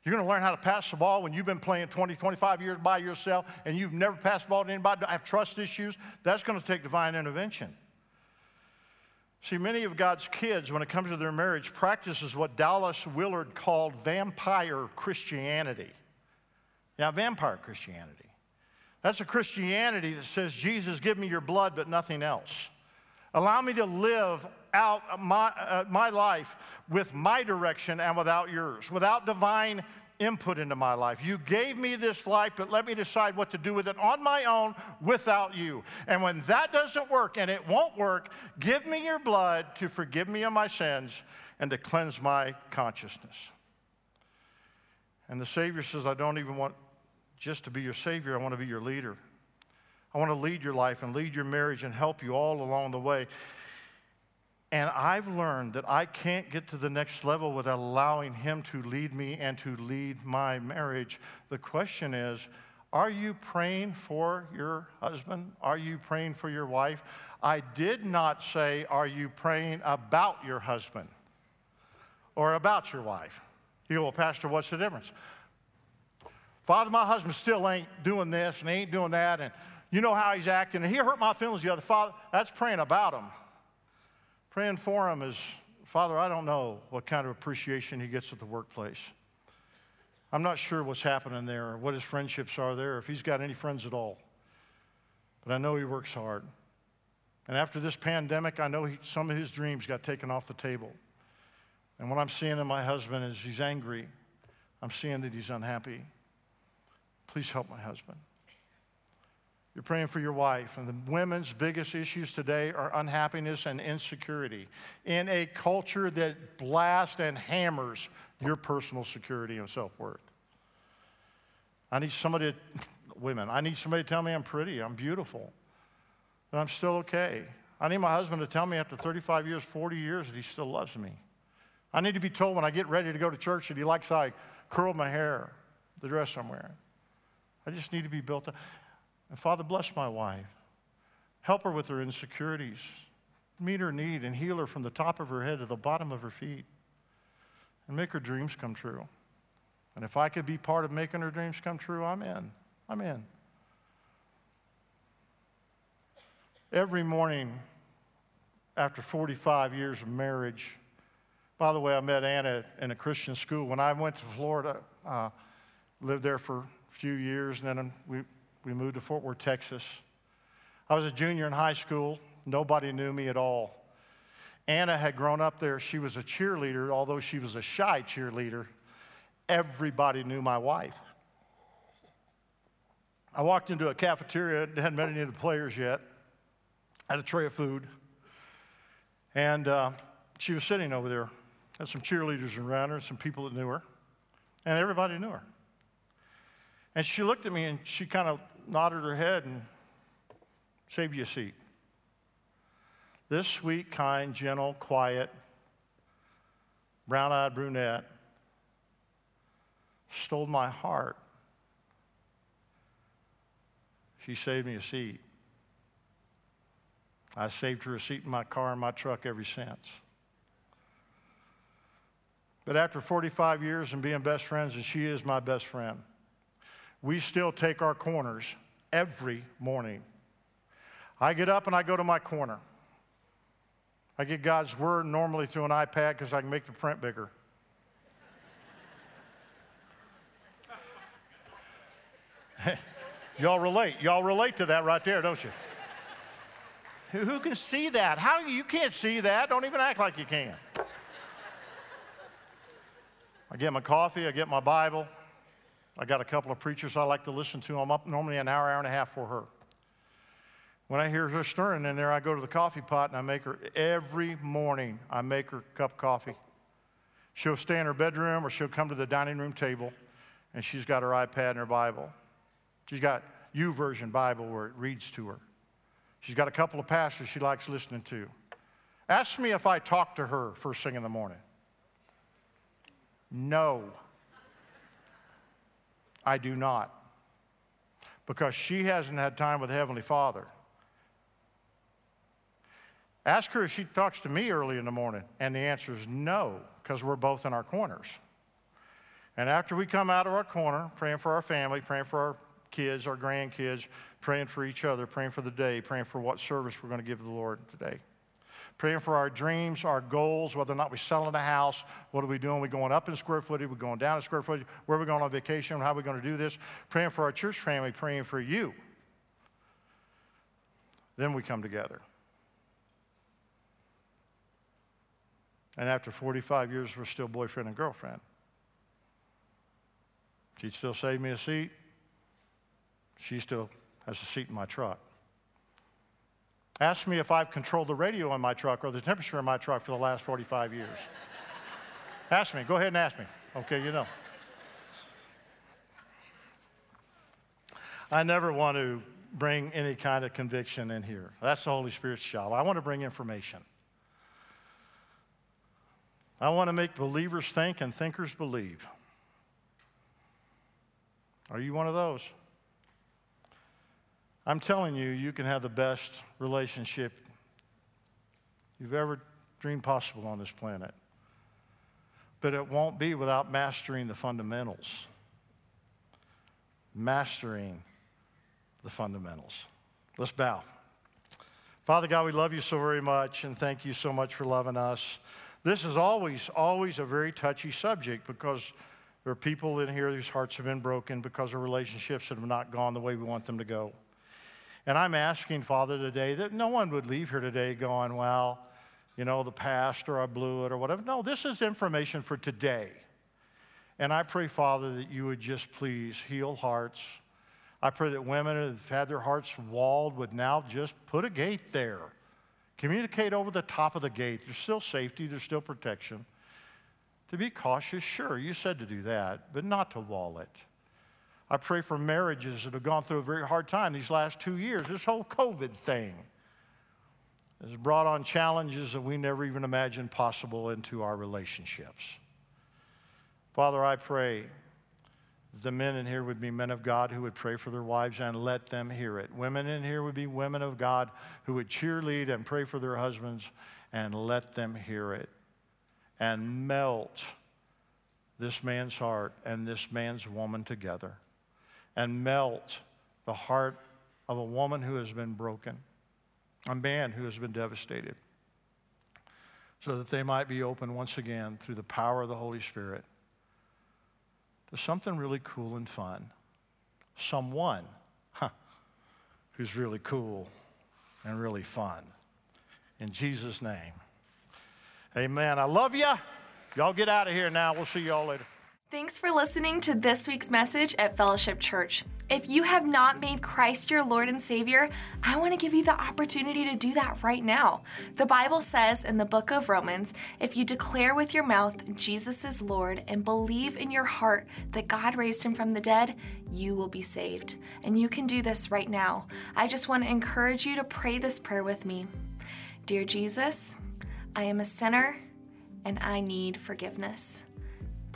You're going to learn how to pass the ball when you've been playing 20, 25 years by yourself and you've never passed the ball to anybody. I have trust issues. That's going to take divine intervention. See, many of God's kids, when it comes to their marriage, practices what Dallas Willard called vampire Christianity. Now, vampire Christianity. That's a Christianity that says, Jesus, give me your blood, but nothing else. Allow me to live out my life with my direction and without yours, without divine input into my life. You gave me this life, but let me decide what to do with it on my own without you. And when that doesn't work, and it won't work, give me your blood to forgive me of my sins and to cleanse my consciousness. And the Savior says, I don't even want just to be your Savior, I want to be your leader. I want to lead your life and lead your marriage and help you all along the way. And I've learned that I can't get to the next level without allowing him to lead me and to lead my marriage. The question is, are you praying for your husband? Are you praying for your wife? I did not say, are you praying about your husband or about your wife? You go, well, Pastor, what's the difference? Father, my husband still ain't doing this and he ain't doing that, and you know how he's acting, and he hurt my feelings the other day. Father, that's praying about him. Praying for him is, Father, I don't know what kind of appreciation he gets at the workplace. I'm not sure what's happening there or what his friendships are there, if he's got any friends at all. But I know he works hard. And after this pandemic, I know some of his dreams got taken off the table. And what I'm seeing in my husband is he's angry. I'm seeing that he's unhappy. Please help my husband. You're praying for your wife, and the women's biggest issues today are unhappiness and insecurity in a culture that blasts and hammers your personal security and self-worth. I need somebody to tell me I'm pretty, I'm beautiful, and I'm still okay. I need my husband to tell me after 35 years, 40 years, that he still loves me. I need to be told when I get ready to go to church that he likes how I curl my hair, the dress I'm wearing. I just need to be built up. And Father, bless my wife. Help her with her insecurities. Meet her need and heal her from the top of her head to the bottom of her feet. And make her dreams come true. And if I could be part of making her dreams come true, I'm in. I'm in. Every morning after 45 years of marriage. By the way, I met Anna in a Christian school. When I went to Florida, lived there for a few years, and then we moved to Fort Worth, Texas. I was a junior in high school. Nobody knew me at all. Anna had grown up there. She was a cheerleader, although she was a shy cheerleader. Everybody knew my wife. I walked into a cafeteria, hadn't met any of the players yet, had a tray of food, and she was sitting over there. Had some cheerleaders around her, some people that knew her, and everybody knew her. And she looked at me, and she kind of nodded her head and saved you a seat. This sweet, kind, gentle, quiet, brown-eyed brunette stole my heart. She saved me a seat. I saved her a seat in my car and my truck ever since. But after 45 years and being best friends, and she is my best friend, we still take our corners every morning. I get up and I go to my corner. I get God's word normally through an iPad because I can make the print bigger. Y'all relate to that right there, don't you? Who can see that? How you can't see that? Don't even act like you can. I get my coffee, I get my Bible. I got a couple of preachers I like to listen to. I'm up normally an hour, hour and a half for her. When I hear her stirring in there, I go to the coffee pot and I make her, every morning, I make her a cup of coffee. She'll stay in her bedroom or she'll come to the dining room table and she's got her iPad and her Bible. She's got YouVersion Bible where it reads to her. She's got a couple of pastors she likes listening to. Ask me if I talk to her first thing in the morning. No, I do not. Because she hasn't had time with the Heavenly Father. Ask her if she talks to me early in the morning, and the answer is no, because we're both in our corners. And after we come out of our corner, praying for our family, praying for our kids, our grandkids, praying for each other, praying for the day, praying for what service we're going to give the Lord today. Praying for our dreams, our goals, whether or not we're selling a house, what are we doing? We're going up in square footage, we're going down in square footage, where are we going on vacation, how are we going to do this? Praying for our church family, praying for you. Then we come together. And after 45 years, we're still boyfriend and girlfriend. She still saved me a seat. She still has a seat in my truck. Ask me if I've controlled the radio in my truck or the temperature in my truck for the last 45 years. Ask me. Go ahead and ask me. Okay, you know. I never want to bring any kind of conviction in here. That's the Holy Spirit's job. I want to bring information. I want to make believers think and thinkers believe. Are you one of those? I'm telling you, you can have the best relationship you've ever dreamed possible on this planet. But it won't be without mastering the fundamentals. Mastering the fundamentals. Let's bow. Father God, we love you so very much, and thank you so much for loving us. This is always, always a very touchy subject because there are people in here whose hearts have been broken because of relationships that have not gone the way we want them to go. And I'm asking, Father, today that no one would leave here today going, well, you know, the past or I blew it or whatever. No, this is information for today. And I pray, Father, that you would just please heal hearts. I pray that women who have had their hearts walled would now just put a gate there. Communicate over the top of the gate. There's still safety. There's still protection. To be cautious, sure, you said to do that, but not to wall it. I pray for marriages that have gone through a very hard time these last 2 years. This whole COVID thing has brought on challenges that we never even imagined possible into our relationships. Father, I pray that the men in here would be men of God who would pray for their wives and let them hear it. Women in here would be women of God who would cheerlead and pray for their husbands and let them hear it and melt this man's heart and this man's woman together. And melt the heart of a woman who has been broken, a man who has been devastated. so that they might be open once again through the power of the Holy Spirit to something really cool and fun. Someone who's really cool and really fun. In Jesus' name, amen. I love you. Y'all get out of here now. We'll see y'all later. Thanks for listening to this week's message at Fellowship Church. If you have not made Christ your Lord and Savior, I want to give you the opportunity to do that right now. The Bible says in the book of Romans, if you declare with your mouth Jesus is Lord and believe in your heart that God raised him from the dead, you will be saved. And you can do this right now. I just want to encourage you to pray this prayer with me. Dear Jesus, I am a sinner and I need forgiveness.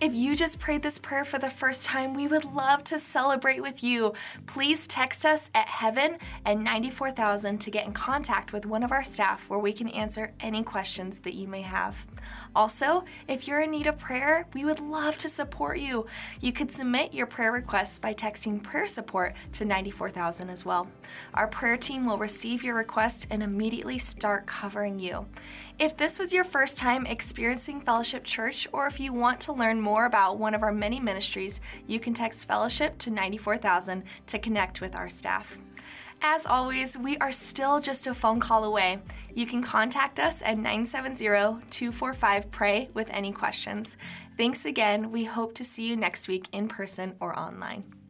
If you just prayed this prayer for the first time, we would love to celebrate with you. Please text us at heaven and 94000 to get in contact with one of our staff where we can answer any questions that you may have. Also, if you're in need of prayer, we would love to support you. You could submit your prayer requests by texting prayer support to 94000 as well. Our prayer team will receive your request and immediately start covering you. If this was your first time experiencing Fellowship Church, or if you want to learn more about one of our many ministries, you can text Fellowship to 94000 to connect with our staff. As always, we are still just a phone call away. You can contact us at 970-245-PRAY with any questions. Thanks again. We hope to see you next week in person or online.